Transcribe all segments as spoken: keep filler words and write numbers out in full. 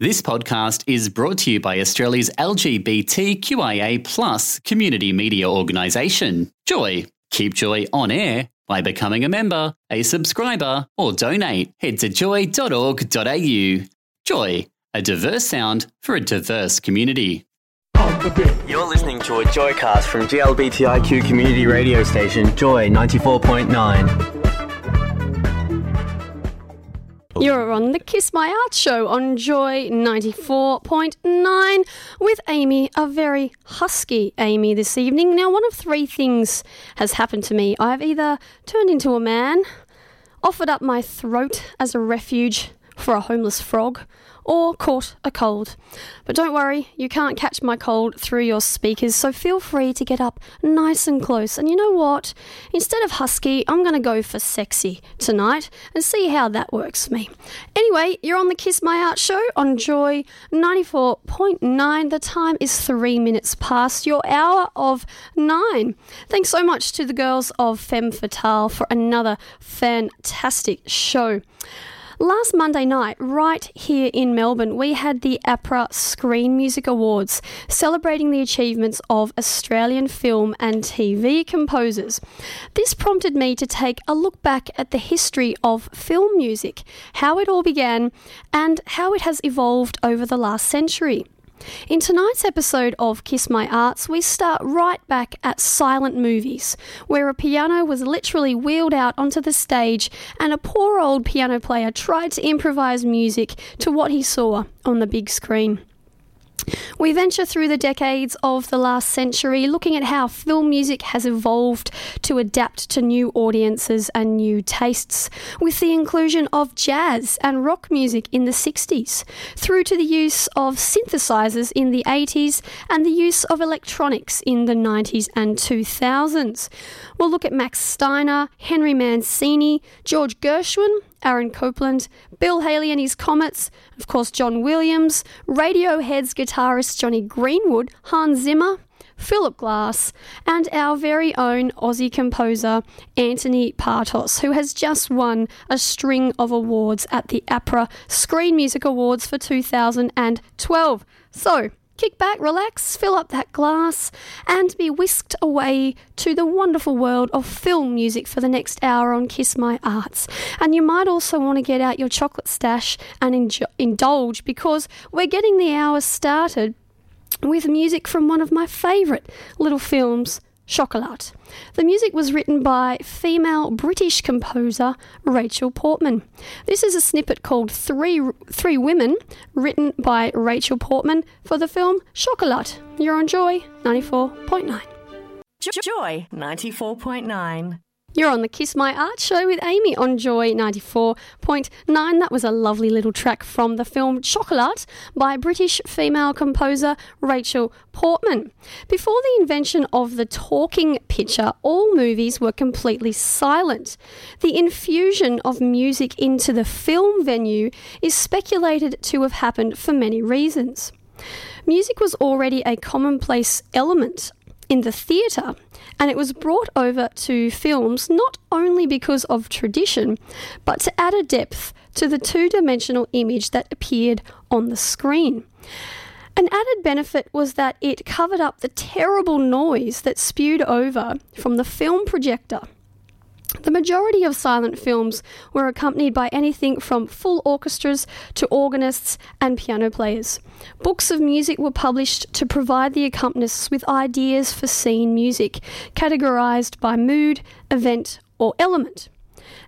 This podcast is brought to you by Australia's L G B T Q I A plus community media organisation, Joy. Keep Joy on air by becoming a member, a subscriber, or donate. Head to joy dot org dot a u. Joy, a diverse sound for a diverse community. You're listening to a Joycast from G L B T I Q community radio station, Joy ninety-four point nine. You're on the Kiss My Art Show on Joy ninety-four point nine with Amy, a very husky Amy this evening. Now, one of three things has happened to me. I've either turned into a man, offered up my throat as a refuge for a homeless frog, or caught a cold. But don't worry, you can't catch my cold through your speakers, so feel free to get up nice and close. And you know what? Instead of husky, I'm going to go for sexy tonight and see how that works for me. Anyway, you're on the Kiss My Art Show on Joy ninety-four point nine. The time is three minutes past your hour of nine. Thanks so much to the girls of Femme Fatale for another fantastic show. Last Monday night, right here in Melbourne, we had the APRA Screen Music Awards, celebrating the achievements of Australian film and T V composers. This prompted me to take a look back at the history of film music, how it all began, and how it has evolved over the last century. In tonight's episode of Kiss My Arts, we start right back at silent movies, where a piano was literally wheeled out onto the stage and a poor old piano player tried to improvise music to what he saw on the big screen. We venture through the decades of the last century, looking at how film music has evolved to adapt to new audiences and new tastes, with the inclusion of jazz and rock music in the sixties, through to the use of synthesizers in the eighties and the use of electronics in the nineties and two thousands. We'll look at Max Steiner, Henry Mancini, George Gershwin, Aaron Copland, Bill Haley and his Comets, of course John Williams, Radiohead's guitarist Jonny Greenwood, Hans Zimmer, Philip Glass, and our very own Aussie composer Anthony Partos, who has just won a string of awards at the APRA Screen Music Awards for two thousand twelve. So, kick back, relax, fill up that glass, and be whisked away to the wonderful world of film music for the next hour on Kiss My Arts. And you might also want to get out your chocolate stash and enjo- indulge, because we're getting the hour started with music from one of my favourite little films, Chocolat. The music was written by female British composer Rachel Portman. This is a snippet called Three Three Women, written by Rachel Portman for the film Chocolat. You're on Joy ninety-four point nine. Joy ninety-four point nine. You're on the Kiss My Art Show with Amy on Joy ninety-four point nine. That was a lovely little track from the film Chocolat by British female composer Rachel Portman. Before the invention of the talking picture, all movies were completely silent. The infusion of music into the film venue is speculated to have happened for many reasons. Music was already a commonplace element in the theatre, and it was brought over to films not only because of tradition, but to add a depth to the two-dimensional image that appeared on the screen. An added benefit was that it covered up the terrible noise that spewed over from the film projector. The majority of silent films were accompanied by anything from full orchestras to organists and piano players. Books of music were published to provide the accompanists with ideas for scene music, categorised by mood, event, or element.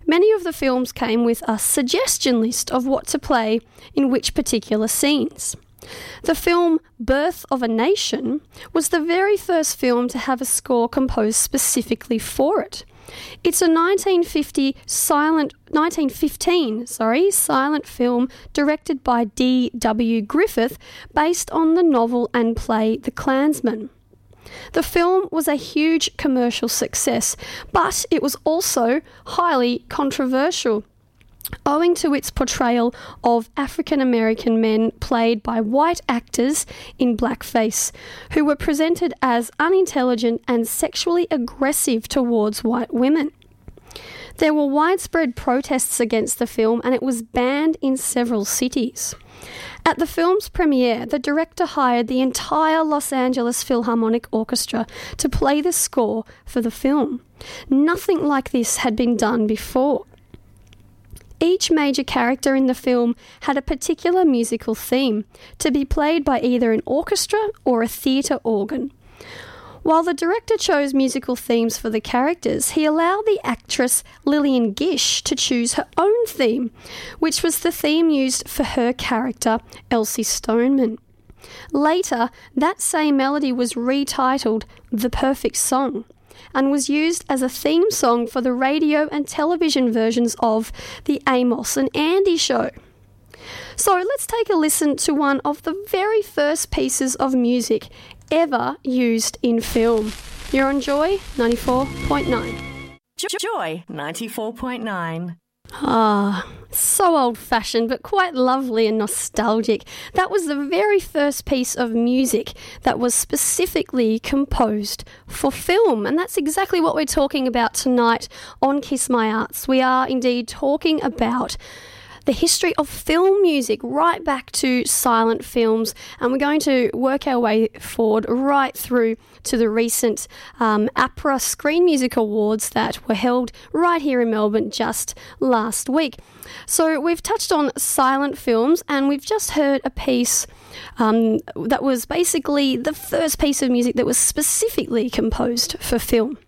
Many of the films came with a suggestion list of what to play in which particular scenes. The film Birth of a Nation was the very first film to have a score composed specifically for it. It's a nineteen fifty silent, nineteen fifteen, sorry, silent film directed by D W Griffith, based on the novel and play The Klansman. The film was a huge commercial success, but it was also highly controversial, owing to its portrayal of African-American men played by white actors in blackface, who were presented as unintelligent and sexually aggressive towards white women. There were widespread protests against the film, and it was banned in several cities. At the film's premiere, the director hired the entire Los Angeles Philharmonic Orchestra to play the score for the film. Nothing like this had been done before. Each major character in the film had a particular musical theme, to be played by either an orchestra or a theatre organ. While the director chose musical themes for the characters, he allowed the actress Lillian Gish to choose her own theme, which was the theme used for her character, Elsie Stoneman. Later, that same melody was retitled The Perfect Song and was used as a theme song for the radio and television versions of The Amos and Andy Show. So let's take a listen to one of the very first pieces of music ever used in film. You're on Joy ninety-four point nine. Joy ninety-four point nine. Ah, so old-fashioned but quite lovely and nostalgic. That was the very first piece of music that was specifically composed for film, and that's exactly what we're talking about tonight on Kiss My Arts. We are indeed talking about the history of film music, right back to silent films, and we're going to work our way forward right through to the recent um, APRA Screen Music Awards that were held right here in Melbourne just last week. So we've touched on silent films, and we've just heard a piece um, that was basically the first piece of music that was specifically composed for film.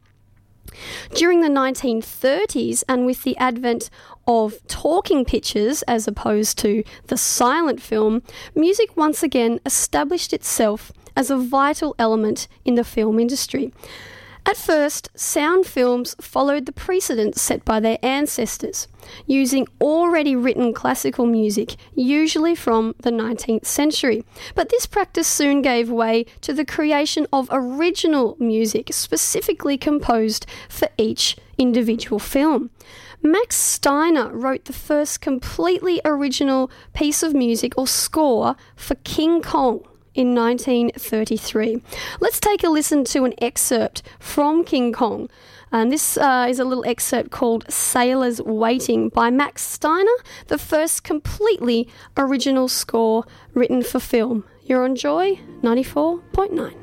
During the nineteen thirties, and with the advent of talking pictures as opposed to the silent film, music once again established itself as a vital element in the film industry. At first, sound films followed the precedent set by their ancestors, using already written classical music, usually from the nineteenth century. But this practice soon gave way to the creation of original music, specifically composed for each individual film. Max Steiner wrote the first completely original piece of music or score for King Kong in nineteen thirty-three. Let's take a listen to an excerpt from King Kong. And this uh, is a little excerpt called Sailors Waiting by Max Steiner, the first completely original score written for film. You're on Joy ninety-four point nine.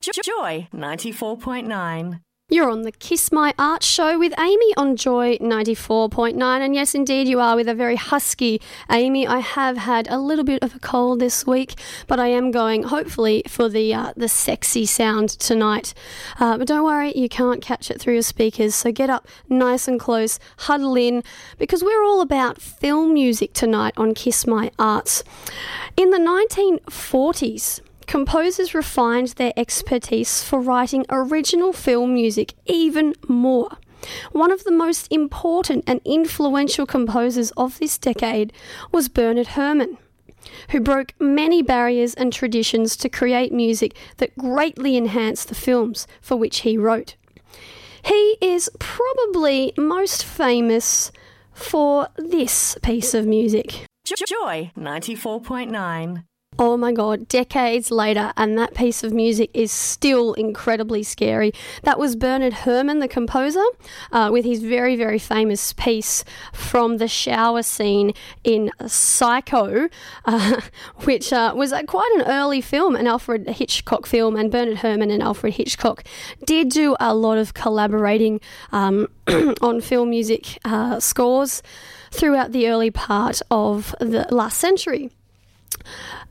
Joy ninety-four point nine. You're on the Kiss My Art Show with Amy on Joy ninety-four point nine. And yes, indeed, you are with a very husky Amy. I have had a little bit of a cold this week, but I am going, hopefully, for the uh, the sexy sound tonight. Uh, but don't worry, you can't catch it through your speakers. So get up nice and close, huddle in, because we're all about film music tonight on Kiss My Arts. In the nineteen forties... composers refined their expertise for writing original film music even more. One of the most important and influential composers of this decade was Bernard Herrmann, who broke many barriers and traditions to create music that greatly enhanced the films for which he wrote. He is probably most famous for this piece of music. Joy ninety-four point nine. Oh my God, decades later, and that piece of music is still incredibly scary. That was Bernard Herrmann, the composer, uh, with his very, very famous piece from the shower scene in Psycho, uh, which uh, was uh, quite an early film, an Alfred Hitchcock film, and Bernard Herrmann and Alfred Hitchcock did do a lot of collaborating um, on film music uh, scores throughout the early part of the last century.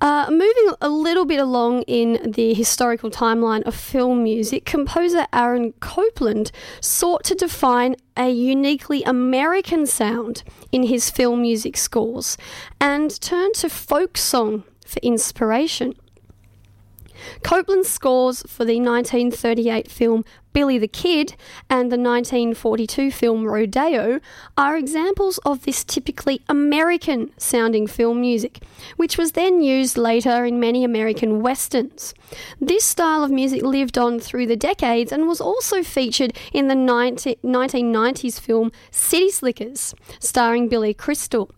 Uh, moving a little bit along in the historical timeline of film music, composer Aaron Copland sought to define a uniquely American sound in his film music scores and turned to folk song for inspiration. Copland's scores for the nineteen thirty-eight film Billy the Kid and the nineteen forty-two film Rodeo are examples of this typically American-sounding film music, which was then used later in many American westerns. This style of music lived on through the decades and was also featured in the nineteen nineties film City Slickers, starring Billy Crystal.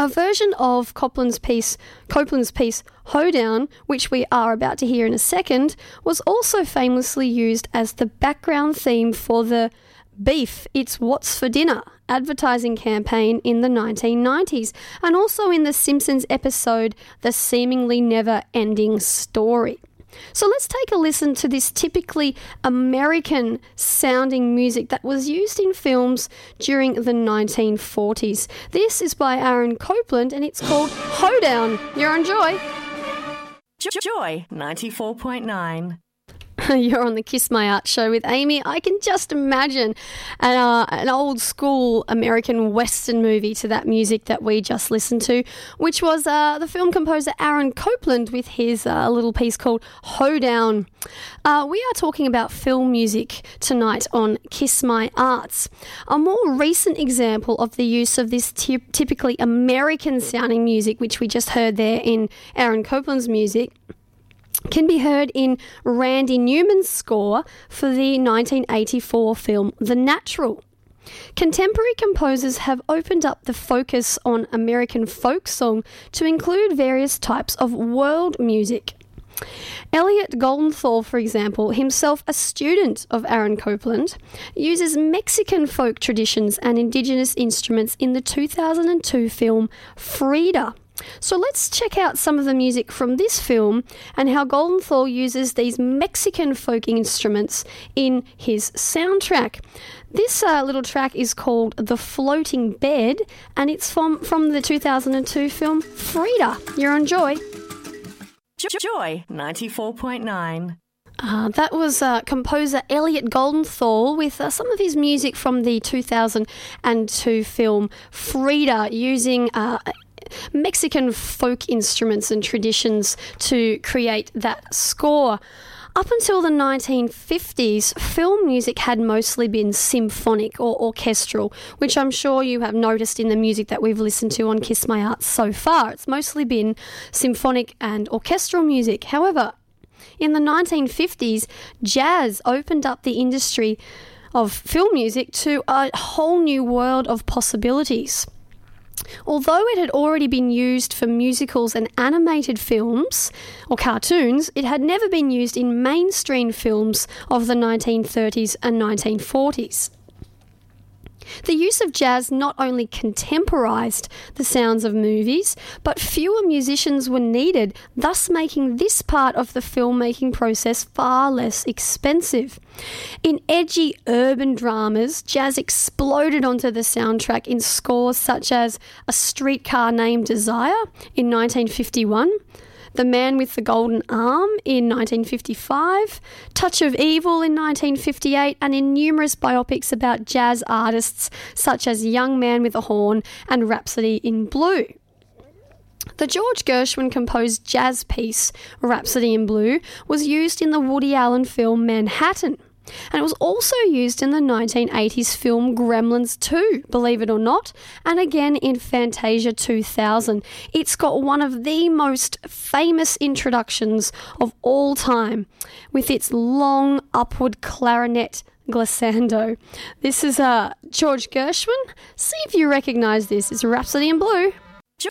A version of Copland's piece, Copland's piece Hoedown, which we are about to hear in a second, was also famously used as the background theme for the Beef, It's What's for Dinner advertising campaign in the nineteen nineties, and also in The Simpsons episode The Seemingly Never-Ending Story. So let's take a listen to this typically American-sounding music that was used in films during the nineteen forties. This is by Aaron Copland, and it's called Hoedown. You're on Joy. Joy ninety-four point nine. You're on the Kiss My Art show with Amy. I can just imagine an, uh, an old-school American Western movie to that music that we just listened to, which was uh, the film composer Aaron Copland with his uh, little piece called Hoedown. Uh, we are talking about film music tonight on Kiss My Arts. A more recent example of the use of this ty- typically American-sounding music, which we just heard there in Aaron Copland's music, can be heard in Randy Newman's score for the nineteen eighty-four film The Natural. Contemporary composers have opened up the focus on American folk song to include various types of world music. Elliot Goldenthal, for example, himself a student of Aaron Copland, uses Mexican folk traditions and indigenous instruments in the two thousand two film Frida. So let's check out some of the music from this film and how Goldenthal uses these Mexican folk instruments in his soundtrack. This uh, little track is called The Floating Bed, and it's from, from the two thousand two film Frida. You're on Joy. Joy ninety-four point nine. Uh, that was uh, composer Elliot Goldenthal with uh, some of his music from the two thousand two film Frida, using Uh, Mexican folk instruments and traditions to create that score. Up until the nineteen fifties, film music had mostly been symphonic or orchestral, which I'm sure you have noticed in the music that we've listened to on Kiss My Arts so far. It's mostly been symphonic and orchestral music. However, in the nineteen fifties, jazz opened up the industry of film music to a whole new world of possibilities. Although it had already been used for musicals and animated films or cartoons, it had never been used in mainstream films of the nineteen thirties and nineteen forties. The use of jazz not only contemporised the sounds of movies, but fewer musicians were needed, thus making this part of the filmmaking process far less expensive. In edgy urban dramas, jazz exploded onto the soundtrack in scores such as A Streetcar Named Desire in nineteen fifty-one, The Man with the Golden Arm in nineteen fifty-five, Touch of Evil in nineteen fifty-eight, and in numerous biopics about jazz artists such as Young Man with a Horn and Rhapsody in Blue. The George Gershwin-composed jazz piece, Rhapsody in Blue, was used in the Woody Allen film Manhattan, and it was also used in the nineteen eighties film Gremlins two, believe it or not, and again in Fantasia two thousand. It's got one of the most famous introductions of all time with its long upward clarinet glissando. This is uh, George Gershwin. See if you recognise this. It's Rhapsody in Blue.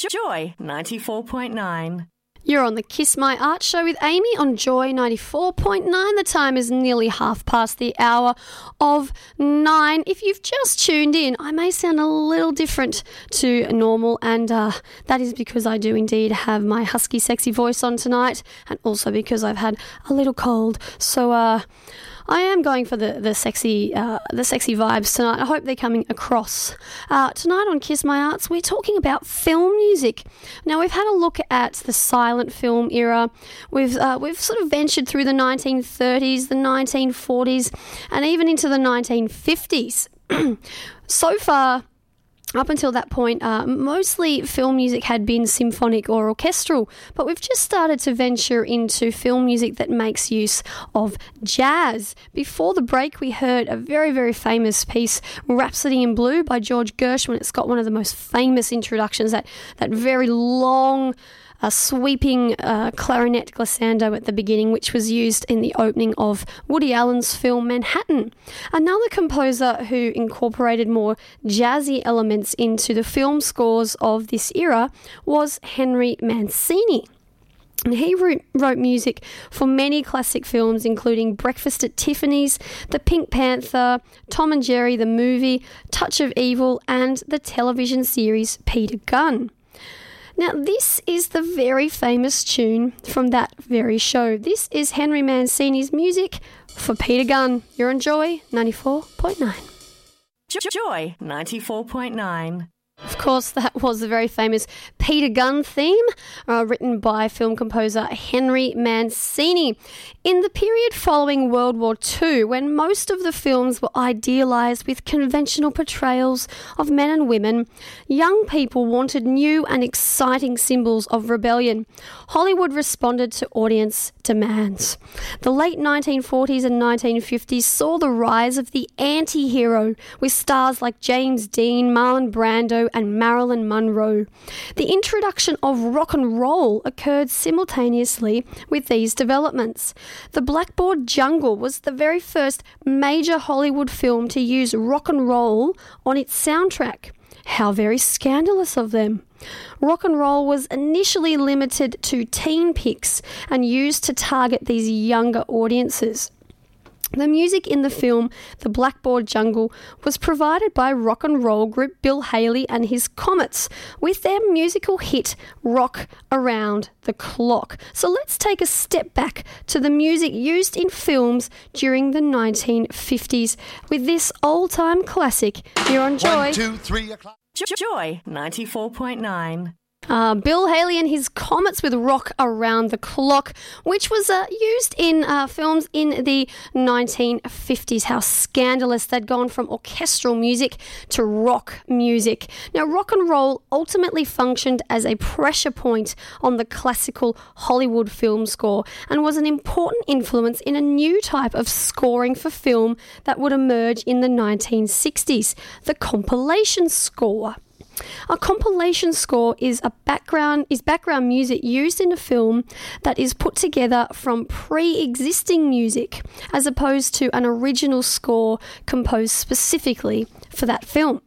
Joy ninety-four point nine. You're on the Kiss My Art show with Amy on Joy ninety-four point nine. The time is nearly half past the hour of nine. If you've just tuned in, I may sound a little different to normal, and uh, that is because I do indeed have my husky, sexy voice on tonight, and also because I've had a little cold. So uh, I am going for the, the, sexy, uh, the sexy vibes tonight. I hope they're coming across. Uh, tonight on Kiss My Arts, we're talking about film music. Now, we've had a look at the silent film era. We've uh, we've sort of ventured through the nineteen thirties, the nineteen forties, and even into the nineteen fifties. So far, up until that point, uh, mostly film music had been symphonic or orchestral, but we've just started to venture into film music that makes use of jazz. Before the break, we heard a very, very famous piece, Rhapsody in Blue by George Gershwin. It's got one of the most famous introductions, that, that very long a sweeping uh, clarinet glissando at the beginning, which was used in the opening of Woody Allen's film Manhattan. Another composer who incorporated more jazzy elements into the film scores of this era was Henry Mancini. He wrote music for many classic films, including Breakfast at Tiffany's, The Pink Panther, Tom and Jerry the Movie, Touch of Evil, and the television series Peter Gunn. Now, this is the very famous tune from that very show. This is Henry Mancini's music for Peter Gunn. You're on Joy ninety-four point nine. Joy ninety-four point nine. Of course, that was the very famous Peter Gunn theme, uh, written by film composer Henry Mancini. In the period following World War Two, when most of the films were idealised with conventional portrayals of men and women, young people wanted new and exciting symbols of rebellion. Hollywood responded to audience demands. The late nineteen forties and nineteen fifties saw the rise of the anti-hero, with stars like James Dean, Marlon Brando, and Marilyn Monroe. The introduction of rock and roll occurred simultaneously with these developments. The Blackboard Jungle was the very first major Hollywood film to use rock and roll on its soundtrack. How very scandalous of them. Rock and roll was initially limited to teen pics and used to target these younger audiences. The music in the film The Blackboard Jungle was provided by rock and roll group Bill Haley and his Comets with their musical hit Rock Around the Clock. So let's take a step back to the music used in films during the nineteen fifties with this old-time classic. You're on Joy. One, two, three o'clock. Joy ninety-four point nine. Uh, Bill Haley and his Comets with Rock Around the Clock, which was uh, used in uh, films in the nineteen fifties. How scandalous they'd gone from orchestral music to rock music. Now, rock and roll ultimately functioned as a pressure point on the classical Hollywood film score and was an important influence in a new type of scoring for film that would emerge in the nineteen sixties, the compilation score. A compilation score is a background is background music used in a film that is put together from pre-existing music as opposed to an original score composed specifically for that film.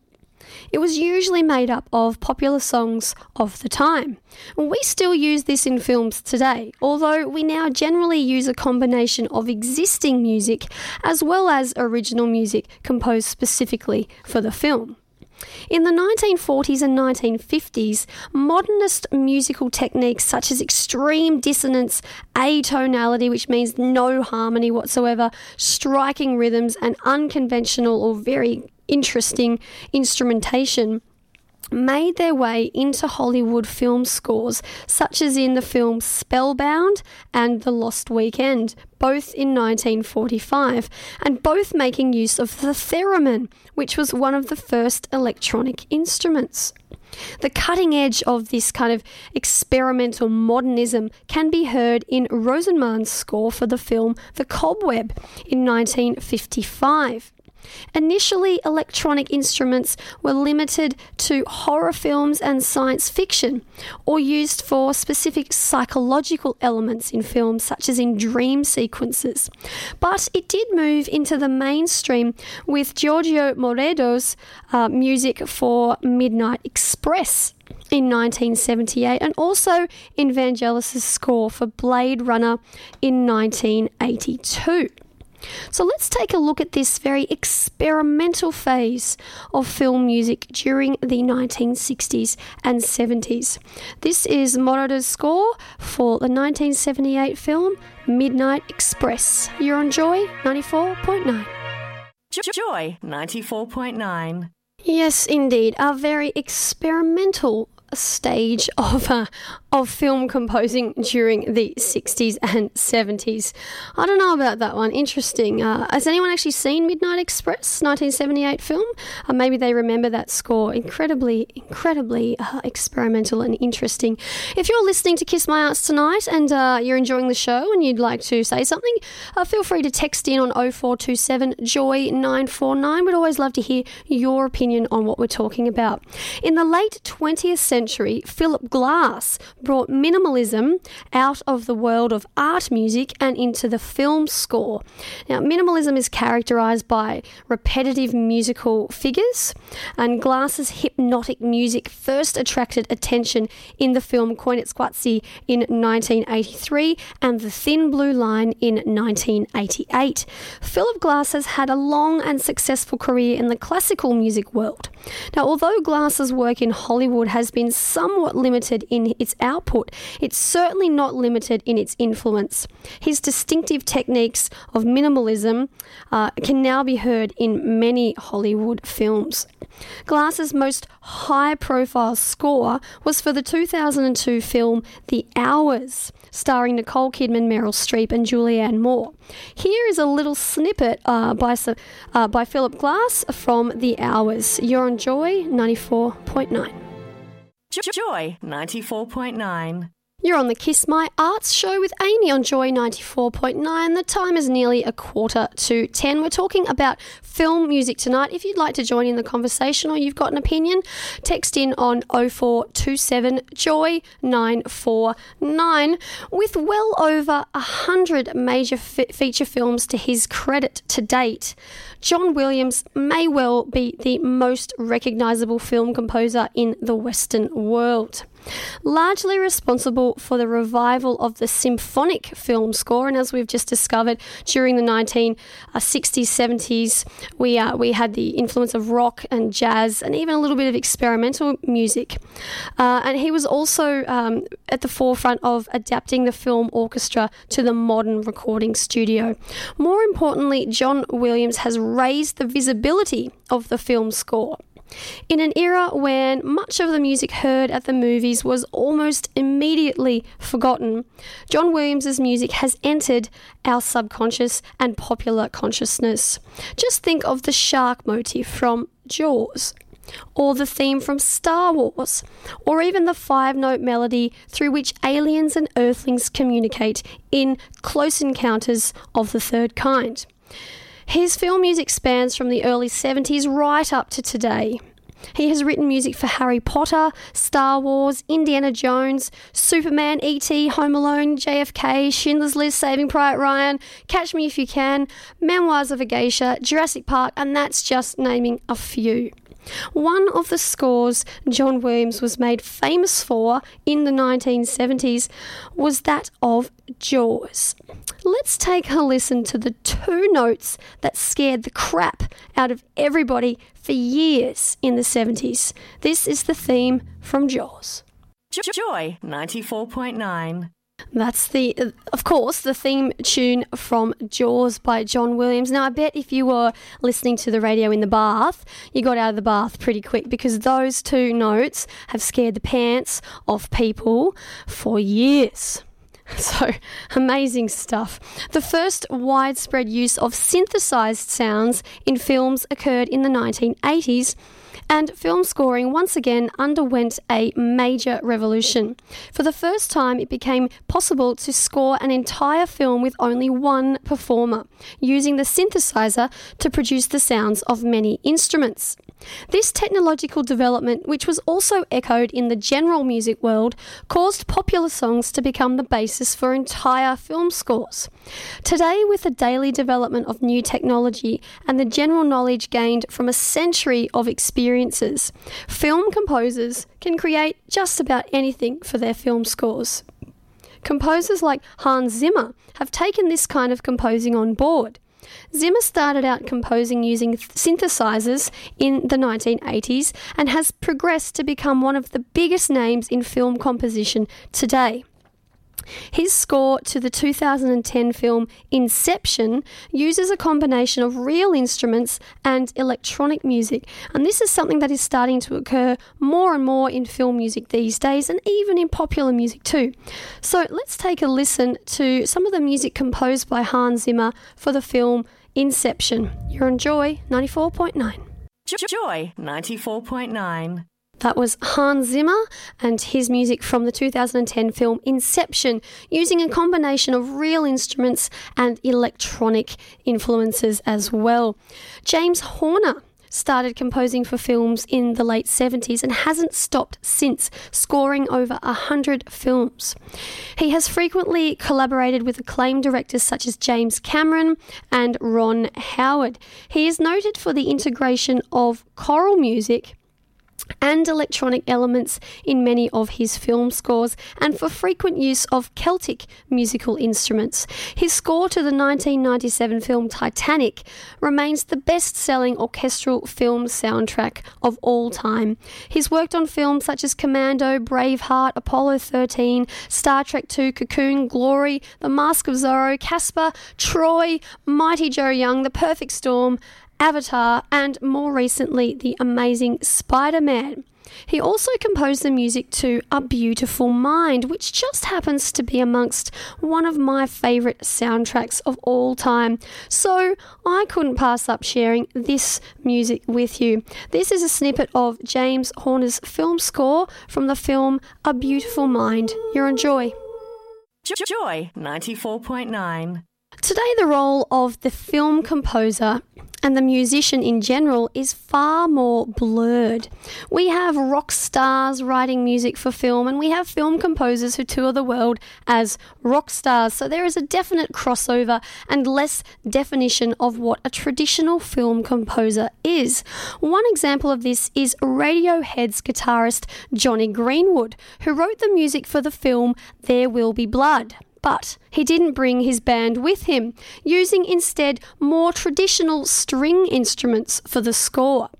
It was usually made up of popular songs of the time. We still use this in films today, although we now generally use a combination of existing music as well as original music composed specifically for the film. In the nineteen forties and nineteen fifties, modernist musical techniques such as extreme dissonance, atonality, which means no harmony whatsoever, striking rhythms, and unconventional or very interesting instrumentation made their way into Hollywood film scores, such as in the films Spellbound and The Lost Weekend, both in nineteen forty-five, and both making use of the theremin, which was one of the first electronic instruments. The cutting edge of this kind of experimental modernism can be heard in Rosenmann's score for the film The Cobweb in nineteen fifty-five. Initially, electronic instruments were limited to horror films and science fiction, or used for specific psychological elements in films, such as in dream sequences. But it did move into the mainstream with Giorgio Moroder's uh, music for Midnight Express in nineteen seventy-eight, and also in Vangelis's score for Blade Runner in nineteen eighty-two. So let's take a look at this very experimental phase of film music during the nineteen sixties and seventies. This is Moroder's score for the nineteen seventy-eight film Midnight Express. You're on Joy ninety-four point nine. Joy ninety-four point nine. Yes, indeed. A very experimental stage of uh, of film composing during the sixties and seventies. I don't know about that one. Interesting. Uh, has anyone actually seen Midnight Express, nineteen seventy-eight film? Uh, maybe they remember that score. Incredibly, incredibly uh, experimental and interesting. If you're listening to Kiss My Arts tonight and uh, you're enjoying the show and you'd like to say something, uh, feel free to text in on oh four two seven Joy nine four nine. We'd always love to hear your opinion on what we're talking about. In the late twentieth century, Philip Glass brought minimalism out of the world of art music and into the film score. Now, minimalism is characterized by repetitive musical figures, and Glass's hypnotic music first attracted attention in the film Koinatsqatsi in nineteen eighty-three and The Thin Blue Line in nineteen eighty-eight. Philip Glass has had a long and successful career in the classical music world. Now, although Glass's work in Hollywood has been somewhat limited in its output, it's certainly not limited in its influence. His distinctive techniques of minimalism uh, can now be heard in many Hollywood films. Glass's most high-profile score was for the two thousand two film The Hours, starring Nicole Kidman, Meryl Streep and Julianne Moore. Here is a little snippet uh, by, uh, by Philip Glass from The Hours. You're on Joy ninety-four point nine. Joy ninety-four point nine. You're on the Kiss My Arts show with Amy on Joy ninety-four point nine. The time is nearly a quarter to ten. We're talking about film music tonight. If you'd like to join in the conversation or you've got an opinion, text in on oh four two seven Joy nine four nine. With well over one hundred major fe- feature films to his credit to date, John Williams may well be the most recognisable film composer in the Western world. Largely responsible for the revival of the symphonic film score, and as we've just discovered, during the nineteen sixties, seventies, we uh, we had the influence of rock and jazz and even a little bit of experimental music. Uh, and he was also um, at the forefront of adapting the film orchestra to the modern recording studio. More importantly, John Williams has raised the visibility of the film score. In an era when much of the music heard at the movies was almost immediately forgotten, John Williams's music has entered our subconscious and popular consciousness. Just think of the shark motif from Jaws, or the theme from Star Wars, or even the five-note melody through which aliens and earthlings communicate in Close Encounters of the Third Kind. His film music spans from the early seventies right up to today. He has written music for Harry Potter, Star Wars, Indiana Jones, Superman, E T, Home Alone, J F K, Schindler's List, Saving Private Ryan, Catch Me If You Can, Memoirs of a Geisha, Jurassic Park, and that's just naming a few. One of the scores John Williams was made famous for in the nineteen seventies was that of Jaws. Let's take a listen to the two notes that scared the crap out of everybody for years in the seventies. This is the theme from Jaws. Joy ninety-four point nine. That's the, of course, the theme tune from Jaws by John Williams. Now, I bet if you were listening to the radio in the bath, you got out of the bath pretty quick, because those two notes have scared the pants off people for years. So, amazing stuff. The first widespread use of synthesized sounds in films occurred in the nineteen eighties, and film scoring once again underwent a major revolution. For the first time, it became possible to score an entire film with only one performer, using the synthesizer to produce the sounds of many instruments. This technological development, which was also echoed in the general music world, caused popular songs to become the basis for entire film scores. Today, with the daily development of new technology and the general knowledge gained from a century of experiences, film composers can create just about anything for their film scores. Composers like Hans Zimmer have taken this kind of composing on board. Zimmer started out composing using synthesizers in the nineteen eighties and has progressed to become one of the biggest names in film composition today. His score to the two thousand ten film Inception uses a combination of real instruments and electronic music, and this is something that is starting to occur more and more in film music these days, and even in popular music too. So let's take a listen to some of the music composed by Hans Zimmer for the film Inception. You're on Joy ninety-four point nine. Joy ninety-four point nine. That was Hans Zimmer and his music from the two thousand ten film Inception, using a combination of real instruments and electronic influences as well. James Horner started composing for films in the late seventies and hasn't stopped since, scoring over one hundred films. He has frequently collaborated with acclaimed directors such as James Cameron and Ron Howard. He is noted for the integration of choral music and electronic elements in many of his film scores, and for frequent use of Celtic musical instruments. His score to the nineteen ninety-seven film Titanic remains the best-selling orchestral film soundtrack of all time. He's worked on films such as Commando, Braveheart, Apollo thirteen, Star Trek two, Cocoon, Glory, The Mask of Zorro, Casper, Troy, Mighty Joe Young, The Perfect Storm, Avatar, and more recently, The Amazing Spider-Man. He also composed the music to A Beautiful Mind, which just happens to be amongst one of my favourite soundtracks of all time. So I couldn't pass up sharing this music with you. This is a snippet of James Horner's film score from the film A Beautiful Mind. You're on Joy. Joy ninety-four point nine. Today, the role of the film composer and the musician in general is far more blurred. We have rock stars writing music for film, and we have film composers who tour the world as rock stars. So there is a definite crossover and less definition of what a traditional film composer is. One example of this is Radiohead's guitarist Jonny Greenwood, who wrote the music for the film There Will Be Blood. But he didn't bring his band with him, using instead more traditional string instruments for the score.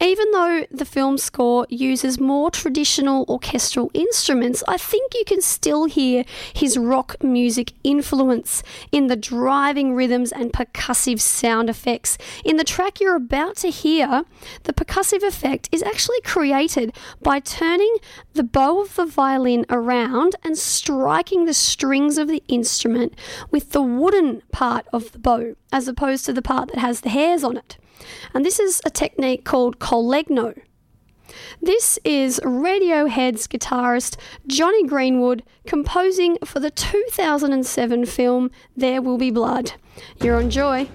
Even though the film score uses more traditional orchestral instruments, I think you can still hear his rock music influence in the driving rhythms and percussive sound effects. In the track you're about to hear, the percussive effect is actually created by turning the bow of the violin around and striking the strings of the instrument with the wooden part of the bow, as opposed to the part that has the hairs on it. And this is a technique called collegno. This is Radiohead's guitarist Jonny Greenwood composing for the two thousand seven film There Will Be Blood. You're on Joy.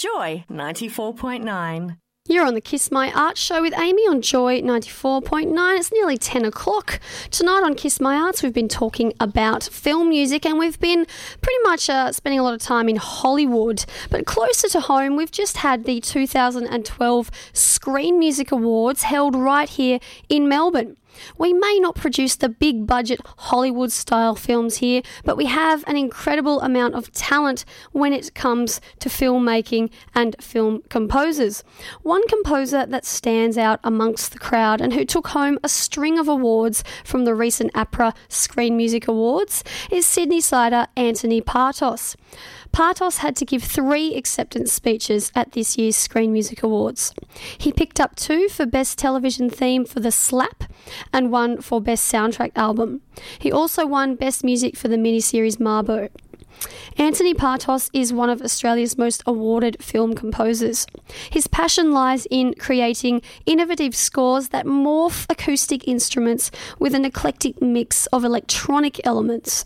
Joy ninety-four point nine. You're on the Kiss My Arts show with Amy on Joy ninety-four point nine. It's nearly ten o'clock. Tonight on Kiss My Arts, we've been talking about film music, and we've been pretty much uh, spending a lot of time in Hollywood. But closer to home, we've just had the two thousand twelve Screen Music Awards held right here in Melbourne. We may not produce the big-budget Hollywood-style films here, but we have an incredible amount of talent when it comes to filmmaking and film composers. One composer that stands out amongst the crowd and who took home a string of awards from the recent APRA Screen Music Awards is Sydneysider Anthony Partos. Partos had to give three acceptance speeches at this year's Screen Music Awards. He picked up two for Best Television Theme for The Slap and one for Best Soundtrack Album. He also won Best Music for the miniseries Mabo. Anthony Partos is one of Australia's most awarded film composers. His passion lies in creating innovative scores that morph acoustic instruments with an eclectic mix of electronic elements.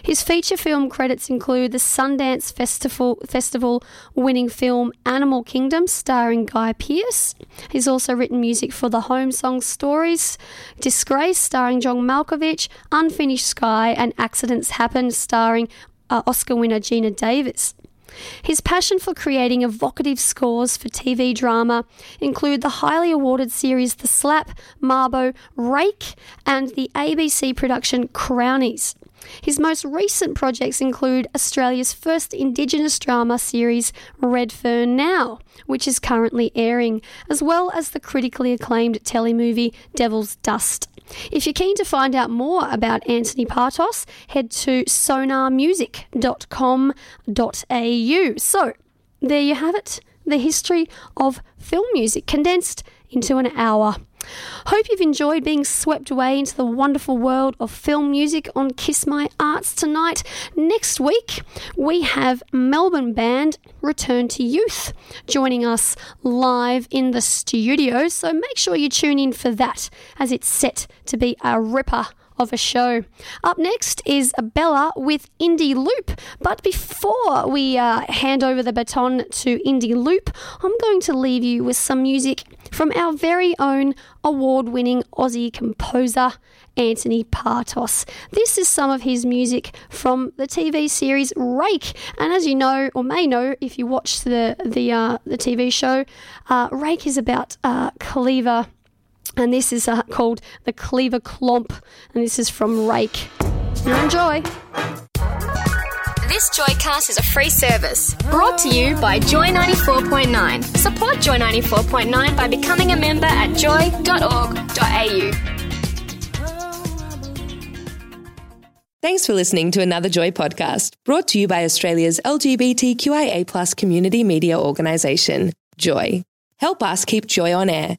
His feature film credits include the Sundance Festival, Festival winning film Animal Kingdom, starring Guy Pearce. He's also written music for The Home Song Stories, Disgrace, starring John Malkovich, Unfinished Sky, and Accidents Happen, starring uh, Oscar winner Gina Davis. His passion for creating evocative scores for T V drama include the highly awarded series The Slap, Mabo, Rake, and the A B C production Crownies. His most recent projects include Australia's first Indigenous drama series, Red Fern Now, which is currently airing, as well as the critically acclaimed telemovie Devil's Dust. If you're keen to find out more about Anthony Partos, head to sonar music dot com dot a u. So, there you have it, the history of film music condensed into an hour. Hope you've enjoyed being swept away into the wonderful world of film music on Kiss My Arts tonight. Next week, we have Melbourne band Return to Youth joining us live in the studio, so make sure you tune in for that, as it's set to be a ripper of a show. Up next is Bella with Indie Loop. But before we uh, hand over the baton to Indie Loop, I'm going to leave you with some music from our very own award-winning Aussie composer, Anthony Partos. This is some of his music from the T V series Rake. And as you know, or may know, if you watch the the uh, the T V show, uh, Rake is about uh, Cleaver. And this is uh, called The Cleaver Clomp. And this is from Rake. Now enjoy. This Joycast is a free service brought to you by Joy ninety-four point nine. Support Joy ninety-four point nine by becoming a member at joy dot org dot a u. Thanks for listening to another Joy podcast, brought to you by Australia's L G B T Q I A plus community media organisation, Joy. Help us keep Joy on air.